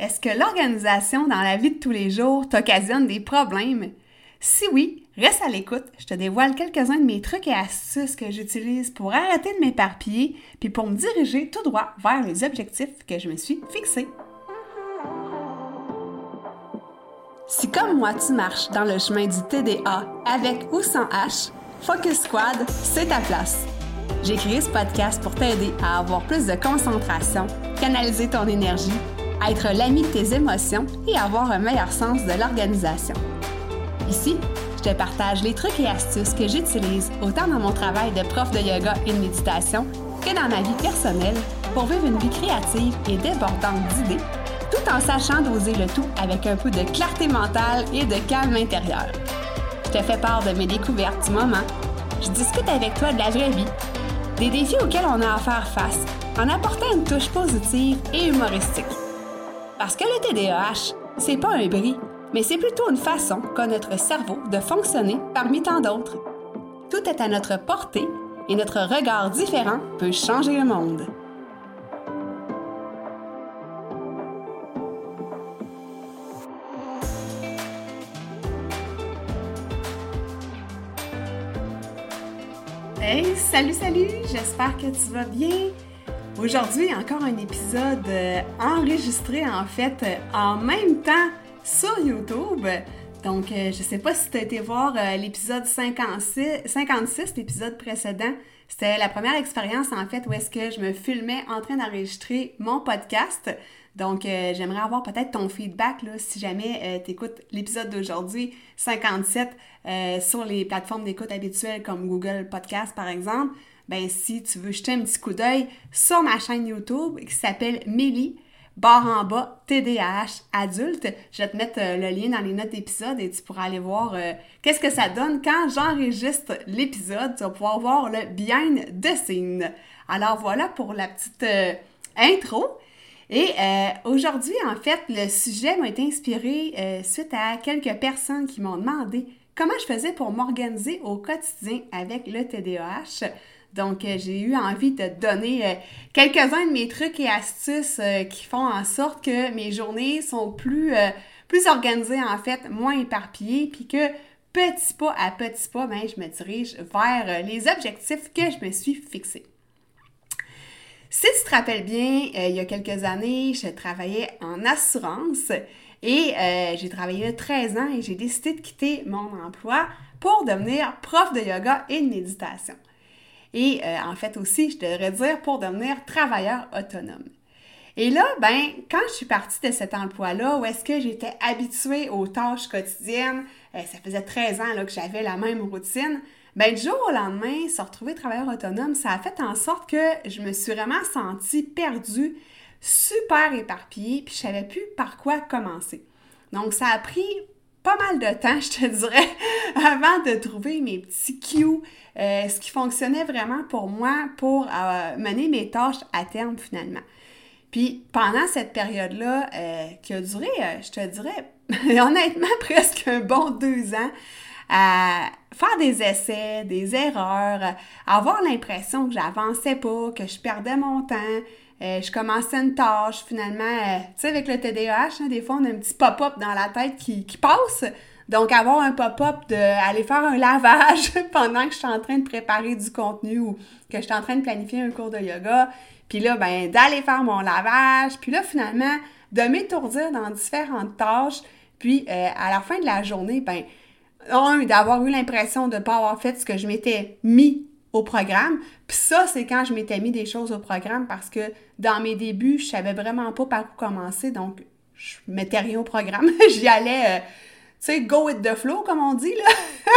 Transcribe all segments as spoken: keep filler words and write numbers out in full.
Est-ce que l'organisation dans la vie de tous les jours t'occasionne des problèmes? Si oui, reste à l'écoute. Je te dévoile quelques-uns de mes trucs et astuces que j'utilise pour arrêter de m'éparpiller puis pour me diriger tout droit vers les objectifs que je me suis fixés. Si comme moi, tu marches dans le chemin du T D A avec ou sans H, Focus Squad, c'est ta place. J'ai créé ce podcast pour t'aider à avoir plus de concentration, canaliser ton énergie, être l'ami de tes émotions et avoir un meilleur sens de l'organisation. Ici, je te partage les trucs et astuces que j'utilise autant dans mon travail de prof de yoga et de méditation que dans ma vie personnelle pour vivre une vie créative et débordante d'idées, tout en sachant doser le tout avec un peu de clarté mentale et de calme intérieur. Je te fais part de mes découvertes du moment. Je discute avec toi de la vraie vie, des défis auxquels on a à faire face, en apportant une touche positive et humoristique. Parce que le T D A H, c'est pas un bris, mais c'est plutôt une façon qu'a notre cerveau de fonctionner parmi tant d'autres. Tout est à notre portée et notre regard différent peut changer le monde. Hey, salut, salut! J'espère que tu vas bien. Aujourd'hui, encore un épisode enregistré, en fait, en même temps sur YouTube. Donc, je sais pas si tu as été voir l'épisode cinquante-six, cinquante-six, l'épisode précédent. C'était la première expérience, en fait, où est-ce que je me filmais en train d'enregistrer mon podcast. Donc, euh, j'aimerais avoir peut-être ton feedback, là, si jamais euh, tu écoutes l'épisode d'aujourd'hui, cinquante-sept, euh, sur les plateformes d'écoute habituelles comme Google Podcast, par exemple. Ben, si tu veux jeter un petit coup d'œil sur ma chaîne YouTube qui s'appelle Mélie bar en bas T D A H adulte. Je vais te mettre euh, le lien dans les notes d'épisode et tu pourras aller voir euh, qu'est-ce que ça donne quand j'enregistre l'épisode. Tu vas pouvoir voir le behind the scene. Alors voilà pour la petite euh, intro. Et euh, aujourd'hui, en fait, le sujet m'a été inspiré euh, suite à quelques personnes qui m'ont demandé comment je faisais pour m'organiser au quotidien avec le T D A H. Donc, euh, j'ai eu envie de donner euh, quelques-uns de mes trucs et astuces euh, qui font en sorte que mes journées sont plus, euh, plus organisées, en fait, moins éparpillées, puis que petit pas à petit pas, ben, je me dirige vers euh, les objectifs que je me suis fixés. Si tu te rappelles bien, euh, il y a quelques années, je travaillais en assurance et euh, j'ai travaillé treize ans et j'ai décidé de quitter mon emploi pour devenir prof de yoga et de méditation. Et euh, en fait aussi, je devrais dire pour devenir travailleur autonome. Et là, ben, quand je suis partie de cet emploi-là, où est-ce que j'étais habituée aux tâches quotidiennes, euh, ça faisait treize ans là, que j'avais la même routine, ben, du jour au lendemain, se retrouver travailleur autonome, ça a fait en sorte que je me suis vraiment sentie perdue, super éparpillée, puis je savais plus par quoi commencer. Donc, ça a pris pas mal de temps, je te dirais, avant de trouver mes petits cues, euh, ce qui fonctionnait vraiment pour moi pour euh, mener mes tâches à terme finalement. Puis pendant cette période-là, euh, qui a duré, euh, je te dirais, honnêtement, presque un bon deux ans, à faire des essais, des erreurs, à avoir l'impression que j'avançais pas, que je perdais mon temps, Euh, je commençais une tâche, finalement, euh, tu sais, avec le T D A H, hein, des fois, on a un petit pop-up dans la tête qui, qui passe. Donc, avoir un pop-up d'aller faire un lavage pendant que je suis en train de préparer du contenu ou que je suis en train de planifier un cours de yoga. Puis là, ben d'aller faire mon lavage. Puis là, finalement, de m'étourdir dans différentes tâches. Puis, euh, à la fin de la journée, ben un, d'avoir eu l'impression de ne pas avoir fait ce que je m'étais mis au programme. Puis ça, c'est quand je m'étais mis des choses au programme parce que dans mes débuts, je savais vraiment pas par où commencer, donc je mettais rien au programme. J'y allais, euh, tu sais, go with the flow, comme on dit, là.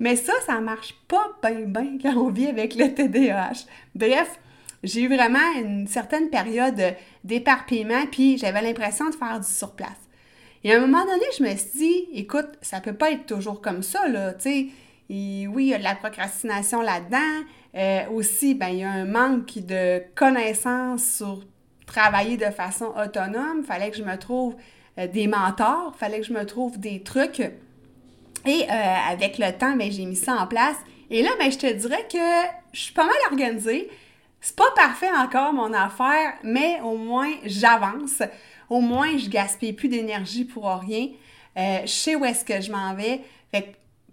Mais ça, ça marche pas bien, bien quand on vit avec le T D A H. Bref, j'ai eu vraiment une certaine période d'éparpillement, puis j'avais l'impression de faire du surplace. Et à un moment donné, je me suis dit, écoute, ça peut pas être toujours comme ça, là, tu sais. Et oui, il y a de la procrastination là-dedans. Euh, aussi, ben, il y a un manque de connaissances sur travailler de façon autonome. Fallait que je me trouve euh, des mentors, fallait que je me trouve des trucs. Et euh, avec le temps, ben, j'ai mis ça en place. Et là, ben, je te dirais que je suis pas mal organisée. C'est pas parfait encore mon affaire, mais au moins j'avance. Au moins, je gaspille plus d'énergie pour rien. Euh, je sais où est-ce que je m'en vais. Fait que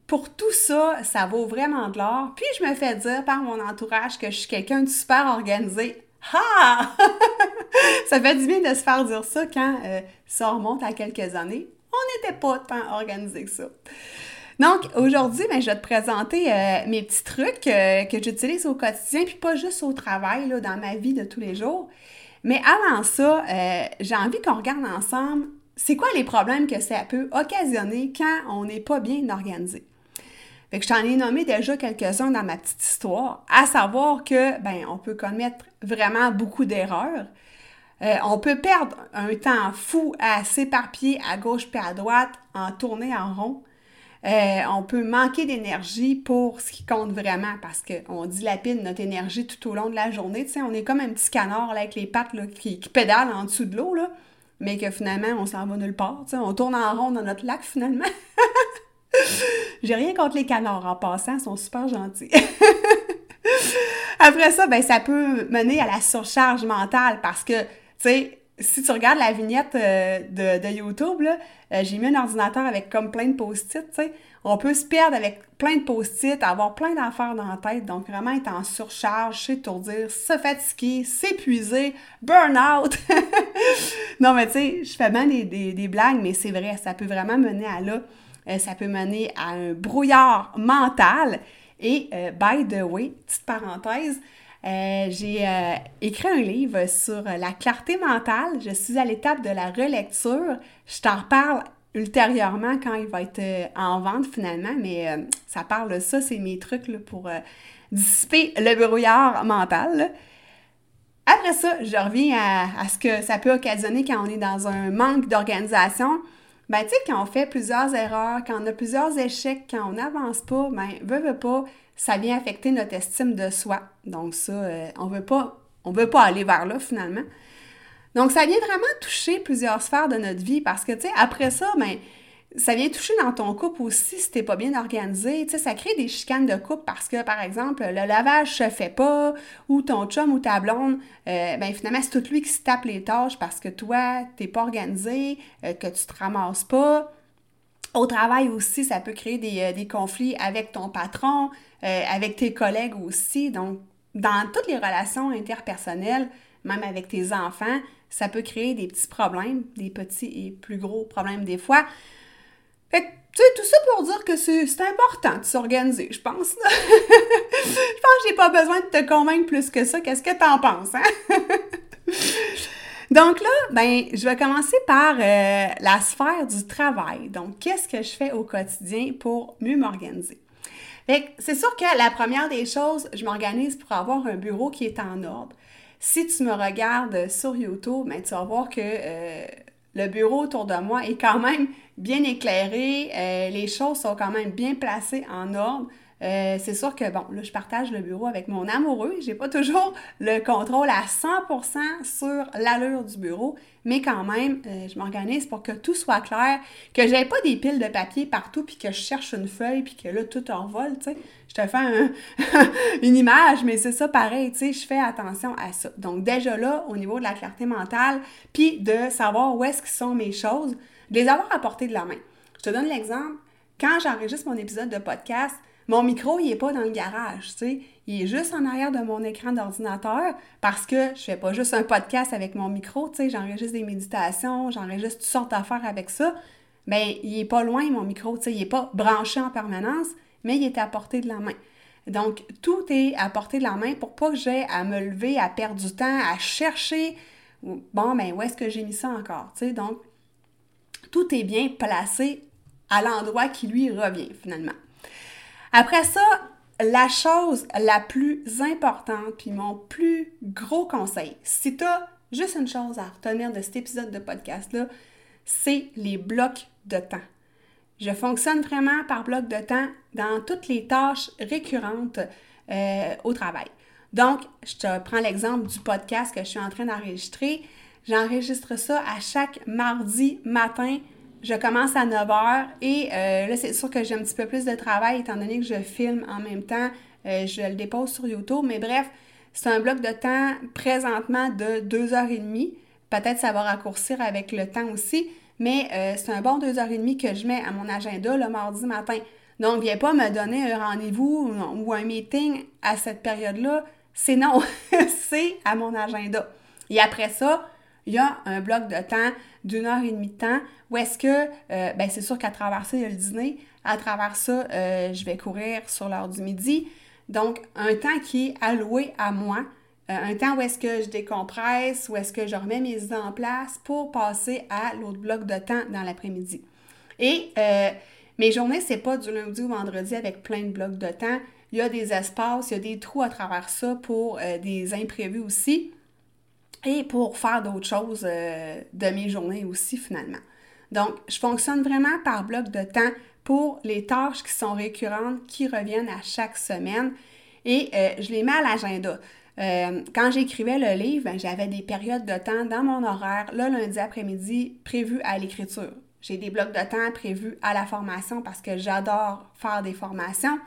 pour tout ça, ça vaut vraiment de l'or. Puis, je me fais dire par mon entourage que je suis quelqu'un de super organisé. Ah! Ça fait du bien de se faire dire ça quand euh, ça remonte à quelques années. On n'était pas tant organisé que ça. Donc, aujourd'hui, ben, je vais te présenter euh, mes petits trucs euh, que j'utilise au quotidien, puis pas juste au travail, là, dans ma vie de tous les jours. Mais avant ça, euh, j'ai envie qu'on regarde ensemble c'est quoi les problèmes que ça peut occasionner quand on n'est pas bien organisé. Fait que je t'en ai nommé déjà quelques-uns dans ma petite histoire, à savoir que, ben, on peut commettre vraiment beaucoup d'erreurs. Euh, on peut perdre un temps fou à s'éparpiller à gauche puis à droite, en tourner en rond. Euh, on peut manquer d'énergie pour ce qui compte vraiment, parce qu'on dilapide notre énergie tout au long de la journée. Tu sais, on est comme un petit canard là, avec les pattes là, qui, qui pédale en dessous de l'eau, là, mais que finalement, on s'en va nulle part. Tu sais, on tourne en rond dans notre lac, finalement. J'ai rien contre les canards en passant, ils sont super gentils. Après ça, ben ça peut mener à la surcharge mentale parce que, tu sais, si tu regardes la vignette euh, de, de YouTube, là, euh, j'ai mis un ordinateur avec comme plein de post-it, tu sais, on peut se perdre avec plein de post-it, avoir plein d'affaires dans la tête, donc vraiment être en surcharge, s'étourdir, se fatiguer, s'épuiser, burn-out. Non, mais tu sais, je fais bien des, des, des blagues, mais c'est vrai, ça peut vraiment mener à là. Ça peut mener à un brouillard mental. Et, euh, by the way, petite parenthèse, euh, j'ai euh, écrit un livre sur la clarté mentale. Je suis à l'étape de la relecture. Je t'en reparle ultérieurement quand il va être euh, en vente finalement, mais euh, ça parle de ça, c'est mes trucs là, pour euh, dissiper le brouillard mental, là. Après ça, je reviens à, à ce que ça peut occasionner quand on est dans un manque d'organisation. Ben tu sais, quand on fait plusieurs erreurs, quand on a plusieurs échecs, quand on n'avance pas, ben veut, veut pas, ça vient affecter notre estime de soi. Donc ça, euh, on veut pas, on veut pas aller vers là finalement. Donc ça vient vraiment toucher plusieurs sphères de notre vie parce que tu sais, après ça, ben ça vient toucher dans ton couple aussi si t'es pas bien organisé. Tu sais, ça crée des chicanes de couple parce que, par exemple, le lavage se fait pas ou ton chum ou ta blonde, euh, ben finalement, c'est tout lui qui se tape les tâches parce que toi, t'es pas organisé, euh, que tu te ramasses pas. Au travail aussi, ça peut créer des, euh, des conflits avec ton patron, euh, avec tes collègues aussi. Donc, dans toutes les relations interpersonnelles, même avec tes enfants, ça peut créer des petits problèmes, des petits et plus gros problèmes des fois. Fait que, tu sais, tout ça pour dire que c'est, c'est important de s'organiser, je pense. Je pense que j'ai pas besoin de te convaincre plus que ça. Qu'est-ce que t'en penses, hein? Donc là, ben, je vais commencer par euh, la sphère du travail. Donc, qu'est-ce que je fais au quotidien pour mieux m'organiser? Fait que, c'est sûr que la première des choses, je m'organise pour avoir un bureau qui est en ordre. Si tu me regardes sur YouTube, ben, tu vas voir que... Euh, Le bureau autour de moi est quand même bien éclairé. Euh, les choses sont quand même bien placées en ordre. Euh, c'est sûr que, bon, là, je partage le bureau avec mon amoureux. J'ai pas toujours le contrôle à cent pour cent sur l'allure du bureau, mais quand même, euh, je m'organise pour que tout soit clair, que j'aie pas des piles de papier partout puis que je cherche une feuille puis que là, tout envole, tu sais. Je te fais un, une image, mais c'est ça pareil, tu sais, je fais attention à ça. Donc, déjà là, au niveau de la clarté mentale, puis de savoir où est-ce que sont mes choses, de les avoir à portée de la main. Je te donne l'exemple. Quand j'enregistre mon épisode de podcast, mon micro, il n'est pas dans le garage, tu sais. Il est juste en arrière de mon écran d'ordinateur parce que je ne fais pas juste un podcast avec mon micro, tu sais. J'enregistre des méditations, j'enregistre toutes sortes d'affaires avec ça. Bien, il n'est pas loin, mon micro, tu sais. Il n'est pas branché en permanence, mais il est à portée de la main. Donc, tout est à portée de la main pour pas que j'aie à me lever, à perdre du temps, à chercher. Bon, bien, où est-ce que j'ai mis ça encore, tu sais. Donc, tout est bien placé à l'endroit qui lui revient, finalement. Après ça, la chose la plus importante, puis mon plus gros conseil, si tu as juste une chose à retenir de cet épisode de podcast-là, c'est les blocs de temps. Je fonctionne vraiment par blocs de temps dans toutes les tâches récurrentes euh, au travail. Donc, je te prends l'exemple du podcast que je suis en train d'enregistrer. J'enregistre ça à chaque mardi matin. Je commence à neuf heures et euh, là, c'est sûr que j'ai un petit peu plus de travail étant donné que je filme en même temps. Euh, je le dépose sur YouTube, mais bref, c'est un bloc de temps présentement de deux heures trente Peut-être ça va raccourcir avec le temps aussi, mais euh, c'est un bon deux heures et demie que je mets à mon agenda le mardi matin. Donc, viens pas me donner un rendez-vous ou un meeting à cette période-là. C'est non, c'est à mon agenda. Et après ça, il y a un bloc de temps d'une heure et demie de temps où est-ce que, euh, ben c'est sûr qu'à travers ça, il y a le dîner. À travers ça, euh, je vais courir sur l'heure du midi. Donc, un temps qui est alloué à moi, euh, un temps où est-ce que je décompresse, où est-ce que je remets mes idées en place pour passer à l'autre bloc de temps dans l'après-midi. Et euh, mes journées, c'est pas du lundi au vendredi avec plein de blocs de temps. Il y a des espaces, il y a des trous à travers ça pour euh, des imprévus aussi et pour faire d'autres choses euh, de mes journées aussi finalement. Donc, je fonctionne vraiment par bloc de temps pour les tâches qui sont récurrentes, qui reviennent à chaque semaine et euh, je les mets à l'agenda. Euh, quand j'écrivais le livre, ben, j'avais des périodes de temps dans mon horaire, le lundi après-midi, prévues à l'écriture. J'ai des blocs de temps prévus à la formation parce que j'adore faire des formations.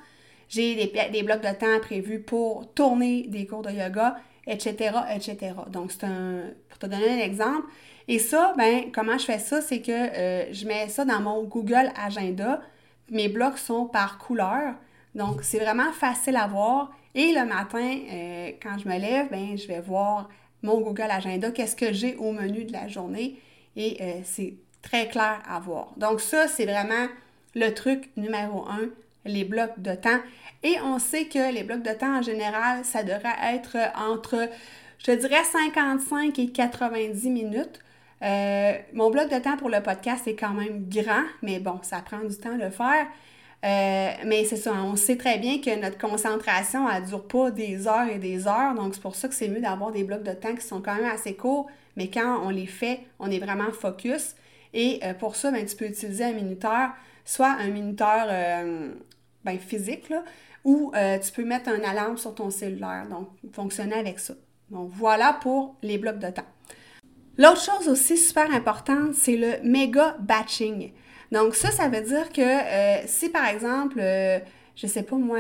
J'ai des, des blocs de temps prévus pour tourner des cours de yoga, et cetera, et cetera. Donc, c'est un... Pour te donner un exemple. Et ça, ben comment je fais ça? C'est que euh, je mets ça dans mon Google Agenda. Mes blocs sont par couleur. Donc, c'est vraiment facile à voir. Et le matin, euh, quand je me lève, ben je vais voir mon Google Agenda, qu'est-ce que j'ai au menu de la journée. Et euh, c'est très clair à voir. Donc, ça, c'est vraiment le truc numéro un. Les blocs de temps. Et on sait que les blocs de temps, en général, ça devrait être entre, je te dirais, cinquante-cinq et quatre-vingt-dix minutes. Euh, mon bloc de temps pour le podcast est quand même grand, mais bon, ça prend du temps à le faire. Euh, mais c'est ça, on sait très bien que notre concentration, elle ne dure pas des heures et des heures. Donc, c'est pour ça que c'est mieux d'avoir des blocs de temps qui sont quand même assez courts. Mais quand on les fait, on est vraiment focus. Et euh, pour ça, ben, tu peux utiliser un minuteur, soit un minuteur euh, ben, physique, là, ou euh, tu peux mettre un alarme sur ton cellulaire. Donc, fonctionner avec ça. Donc, voilà pour les blocs de temps. L'autre chose aussi super importante, c'est le méga batching. Donc, ça, ça veut dire que euh, si, par exemple, euh, je sais pas moi,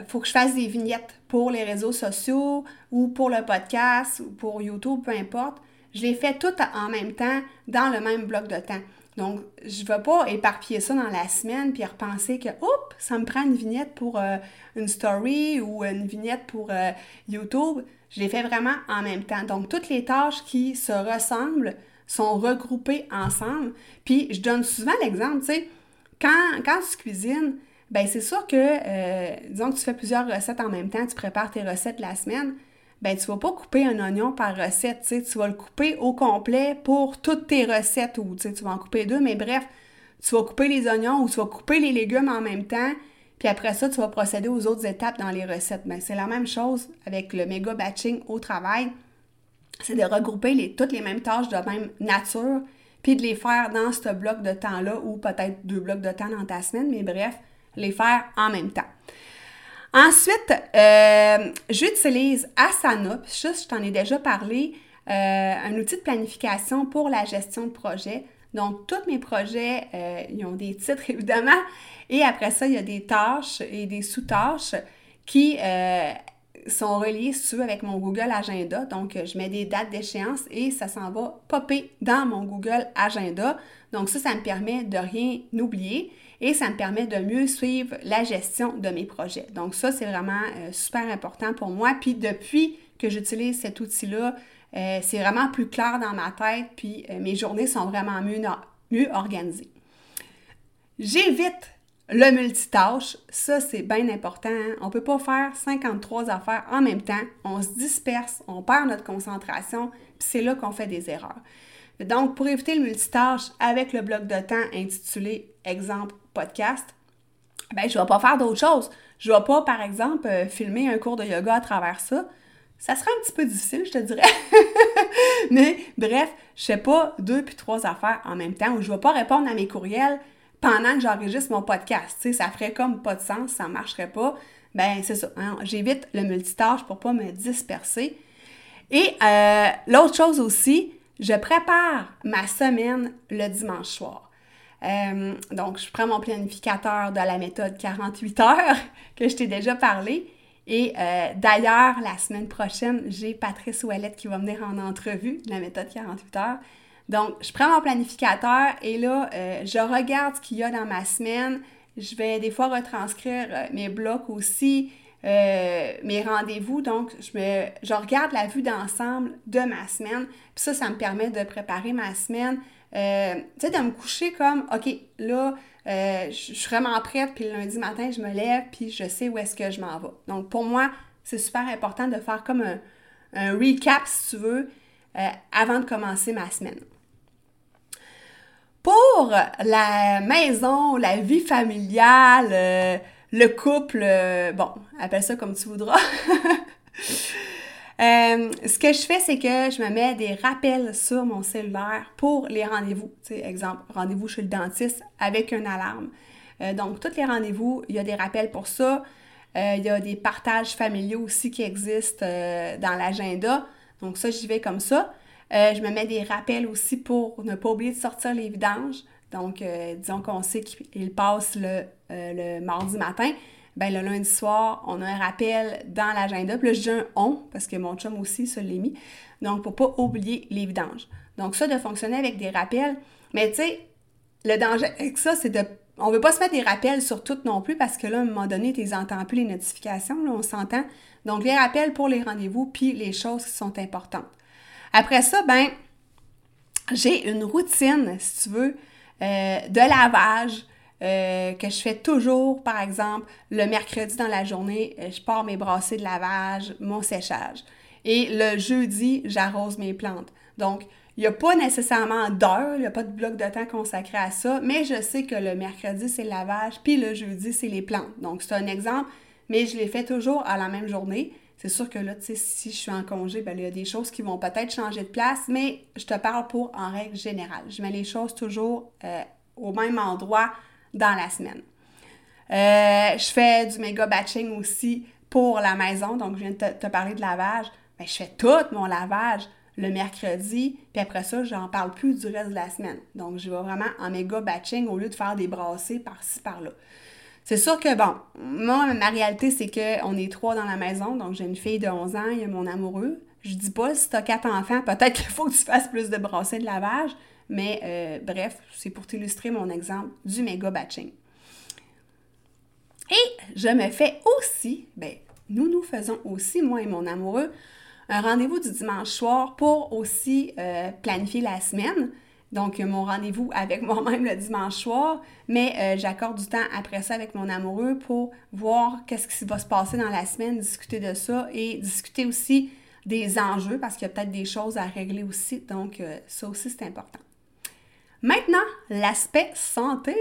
il faut que je fasse des vignettes pour les réseaux sociaux ou pour le podcast ou pour YouTube, peu importe, je les fais toutes en même temps dans le même bloc de temps. Donc, je ne vais pas éparpiller ça dans la semaine puis repenser que, oups, ça me prend une vignette pour euh, une story ou une vignette pour euh, YouTube. Je les fais vraiment en même temps. Donc, toutes les tâches qui se ressemblent sont regroupées ensemble. Puis, je donne souvent l'exemple, tu sais, quand, quand tu cuisines, bien, c'est sûr que, euh, disons que tu fais plusieurs recettes en même temps, tu prépares tes recettes de la semaine. Bien, tu ne vas pas couper un oignon par recette, tu sais, tu vas le couper au complet pour toutes tes recettes ou tu sais, tu vas en couper deux, mais bref, tu vas couper les oignons ou tu vas couper les légumes en même temps, puis après ça, tu vas procéder aux autres étapes dans les recettes. Bien, c'est la même chose avec le méga batching au travail, c'est de regrouper les, toutes les mêmes tâches de même nature, puis de les faire dans ce bloc de temps-là ou peut-être deux blocs de temps dans ta semaine, mais bref, les faire en même temps. Ensuite, euh, j'utilise Asana, puis je, je t'en ai déjà parlé, euh, un outil de planification pour la gestion de projet. Donc, tous mes projets, euh, ils ont des titres évidemment, et après ça, il y a des tâches et des sous-tâches qui euh, sont reliées sur avec mon Google Agenda. Donc, je mets des dates d'échéance et ça s'en va popper dans mon Google Agenda. Donc, ça, ça me permet de rien oublier. Et ça me permet de mieux suivre la gestion de mes projets. Donc ça, c'est vraiment euh, super important pour moi. Puis depuis que j'utilise cet outil-là, euh, c'est vraiment plus clair dans ma tête. Puis euh, mes journées sont vraiment mieux, no- mieux organisées. J'évite le multitâche. Ça, c'est bien important. Hein? On ne peut pas faire cinquante-trois affaires en même temps. On se disperse, on perd notre concentration. Puis c'est là qu'on fait des erreurs. Donc, pour éviter le multitâche avec le bloc de temps intitulé « Exemple podcast », ben je ne vais pas faire d'autres choses. Je ne vais pas, par exemple, euh, filmer un cours de yoga à travers ça. Ça serait un petit peu difficile, je te dirais. Mais bref, je ne fais pas deux puis trois affaires en même temps ou je ne vais pas répondre à mes courriels pendant que j'enregistre mon podcast. Tu sais, ça ferait comme pas de sens, ça ne marcherait pas. Ben c'est ça, hein? J'évite le multitâche pour ne pas me disperser. Et euh, l'autre chose aussi, je prépare ma semaine le dimanche soir. Euh, donc, je prends mon planificateur de la méthode quarante-huit heures que je t'ai déjà parlé Et euh, d'ailleurs, la semaine prochaine, j'ai Patrice Ouellette qui va venir en entrevue de la méthode quarante-huit heures. Donc, je prends mon planificateur et là, euh, je regarde ce qu'il y a dans ma semaine. Je vais des fois retranscrire euh, mes blocs aussi, euh, mes rendez-vous. Donc, je, me, je regarde la vue d'ensemble de ma semaine. Puis ça, ça me permet de préparer ma semaine. Euh, tu sais, de me coucher comme, OK, là, euh, je suis vraiment prête, puis le lundi matin, je me lève, puis je sais où est-ce que je m'en vais. Donc, pour moi, c'est super important de faire comme un, un recap, si tu veux, euh, avant de commencer ma semaine. Pour la maison, la vie familiale, euh, le couple, euh, bon, appelle ça comme tu voudras. Euh, ce que je fais, c'est que je me mets des rappels sur mon cellulaire pour les rendez-vous. Tu sais, exemple, rendez-vous chez le dentiste avec une alarme. Euh, donc, tous les rendez-vous, il y a des rappels pour ça. Euh, il y a des partages familiaux aussi qui existent euh, dans l'agenda. Donc, ça, j'y vais comme ça. Euh, je me mets des rappels aussi pour ne pas oublier de sortir les vidanges. Donc, euh, disons qu'on sait qu'ils passent le, euh, le mardi matin. Bien, le lundi soir, on a un rappel dans l'agenda. Puis là, je dis un « on » parce que mon chum aussi se l'est mis. Donc, pour ne pas oublier les vidanges. Donc, ça, de fonctionner avec des rappels. Mais tu sais, le danger avec ça, c'est de... On ne veut pas se mettre des rappels sur tout non plus parce que là, à un moment donné, tu les entends plus, les notifications, là, on s'entend. Donc, les rappels pour les rendez-vous puis les choses qui sont importantes. Après ça, bien, j'ai une routine, si tu veux, euh, de lavage, Euh, que je fais toujours, par exemple, le mercredi dans la journée, je pars mes brassées de lavage, mon séchage. Et le jeudi, j'arrose mes plantes. Donc, il n'y a pas nécessairement d'heure, il n'y a pas de bloc de temps consacré à ça, mais je sais que le mercredi, c'est le lavage, puis le jeudi, c'est les plantes. Donc, c'est un exemple, mais je les fais toujours à la même journée. C'est sûr que là, tu sais, si je suis en congé, ben il y a des choses qui vont peut-être changer de place, mais je te parle pour en règle générale. Je mets les choses toujours euh, au même endroit, dans la semaine. Euh, je fais du méga batching aussi pour la maison. Donc, je viens de te, te parler de lavage. Bien, je fais tout mon lavage le mercredi. Puis après ça, j'en parle plus du reste de la semaine. Donc, je vais vraiment en méga batching au lieu de faire des brassées par-ci, par-là. C'est sûr que, bon, moi, ma réalité, c'est qu'on est trois dans la maison. Donc, j'ai une fille de onze ans, il y a mon amoureux. Je dis pas, si tu as quatre enfants, peut-être qu'il faut que tu fasses plus de brassées de lavage. Mais euh, bref, c'est pour t'illustrer mon exemple du méga batching. Et je me fais aussi, bien, nous nous faisons aussi, moi et mon amoureux, un rendez-vous du dimanche soir pour aussi euh, planifier la semaine. Donc, mon rendez-vous avec moi-même le dimanche soir, mais euh, j'accorde du temps après ça avec mon amoureux pour voir qu'est-ce qui va se passer dans la semaine, discuter de ça et discuter aussi des enjeux parce qu'il y a peut-être des choses à régler aussi. Donc, euh, ça aussi, c'est important. Maintenant, l'aspect santé!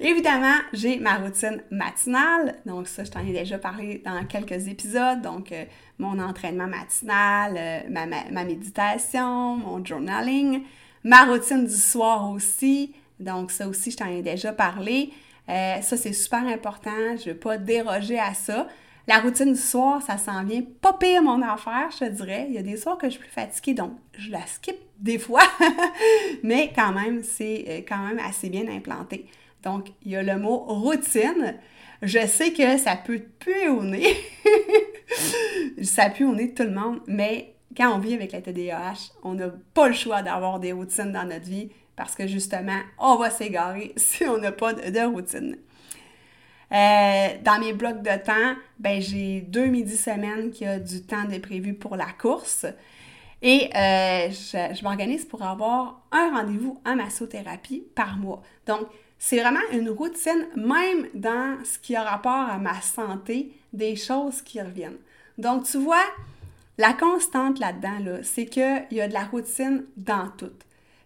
Évidemment, j'ai ma routine matinale. Donc ça, je t'en ai déjà parlé dans quelques épisodes. Donc, euh, mon entraînement matinal, euh, ma, ma, ma méditation, mon journaling, ma routine du soir aussi. Donc ça aussi, je t'en ai déjà parlé. Euh, ça, c'est super important. Je ne veux pas déroger à ça. La routine du soir, ça s'en vient pas pire mon affaire, je te dirais. Il y a des soirs que je suis plus fatiguée, donc je la skip des fois. Mais quand même, c'est quand même assez bien implanté. Donc, il y a le mot « routine ». Je sais que ça peut te puer au nez. Ça pue au nez de tout le monde, mais quand on vit avec la T D A H, on n'a pas le choix d'avoir des routines dans notre vie parce que justement, on va s'égarer si on n'a pas de routine. Euh, dans mes blocs de temps, ben, j'ai deux midis semaines qui a du temps de prévu pour la course et euh, je, je m'organise pour avoir un rendez-vous en massothérapie par mois. Donc, c'est vraiment une routine, même dans ce qui a rapport à ma santé, des choses qui reviennent. Donc, tu vois, la constante là-dedans, là, c'est qu'il y a de la routine dans tout.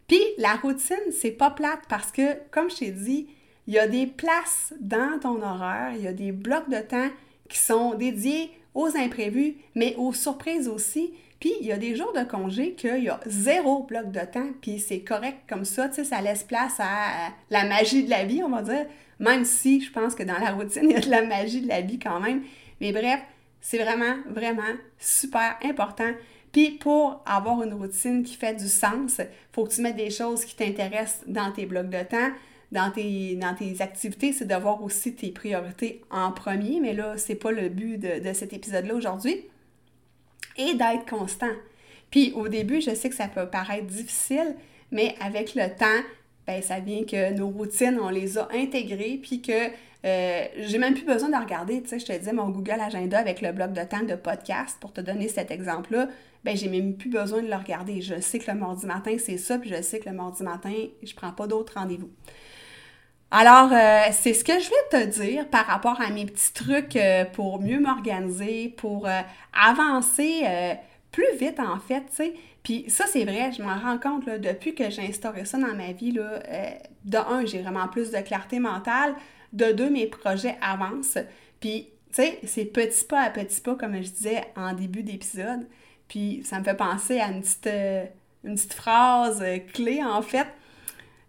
Puis, la routine, c'est pas plate parce que, comme je t'ai dit, il y a des places dans ton horaire, il y a des blocs de temps qui sont dédiés aux imprévus, mais aux surprises aussi. Puis, il y a des jours de congé qu'il y a zéro bloc de temps, puis c'est correct comme ça, tu sais, ça laisse place à la magie de la vie, on va dire, même si je pense que dans la routine, il y a de la magie de la vie quand même. Mais bref, c'est vraiment, vraiment super important. Puis, pour avoir une routine qui fait du sens, il faut que tu mettes des choses qui t'intéressent dans tes blocs de temps. dans tes, dans tes activités, c'est de voir aussi tes priorités en premier, mais là, c'est pas le but de, de cet épisode-là aujourd'hui, et d'être constant. Puis au début, je sais que ça peut paraître difficile, mais avec le temps, bien, ça vient que nos routines, on les a intégrées, puis que euh, j'ai même plus besoin de regarder, tu sais, je te disais, mon Google Agenda avec le bloc de temps de podcast, pour te donner cet exemple-là, bien, j'ai même plus besoin de le regarder. Je sais que le mardi matin, c'est ça, puis je sais que le mardi matin, je prends pas d'autres rendez-vous. Alors, euh, c'est ce que je voulais te dire par rapport à mes petits trucs euh, pour mieux m'organiser, pour euh, avancer euh, plus vite, en fait, tu sais. Puis ça, c'est vrai, je m'en rends compte, là, depuis que j'ai instauré ça dans ma vie, là, euh, de un, j'ai vraiment plus de clarté mentale, de deux, mes projets avancent. Puis, tu sais, c'est petit pas à petit pas, comme je disais en début d'épisode. Puis ça me fait penser à une petite, euh, une petite phrase euh, clé, en fait.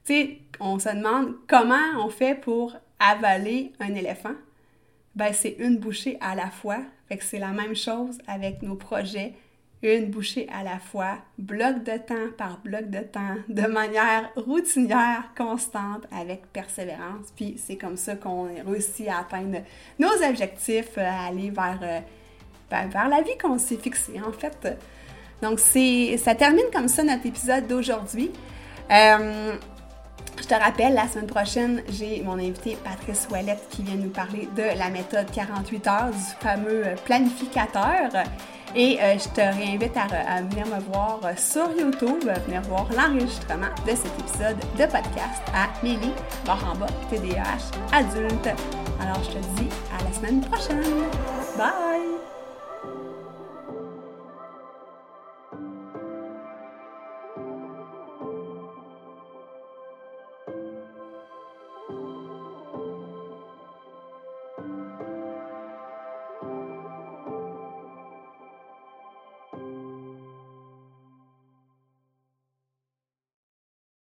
Tu sais, on se demande comment on fait pour avaler un éléphant. Ben c'est une bouchée à la fois. Fait que c'est la même chose avec nos projets. Une bouchée à la fois, bloc de temps par bloc de temps, de manière routinière, constante, avec persévérance. Puis c'est comme ça qu'on réussit à atteindre nos objectifs, à aller vers, euh, ben, vers la vie qu'on s'est fixée, en fait. Donc, c'est, ça termine comme ça notre épisode d'aujourd'hui. Euh, Je te rappelle, la semaine prochaine, j'ai mon invité Patrice Ouellette qui vient nous parler de la méthode quarante-huit heures, du fameux planificateur. Et euh, je te réinvite à, à venir me voir sur YouTube, venir voir l'enregistrement de cet épisode de podcast à Mélie bar en bas T D A H adulte. Alors, je te dis à la semaine prochaine. Bye!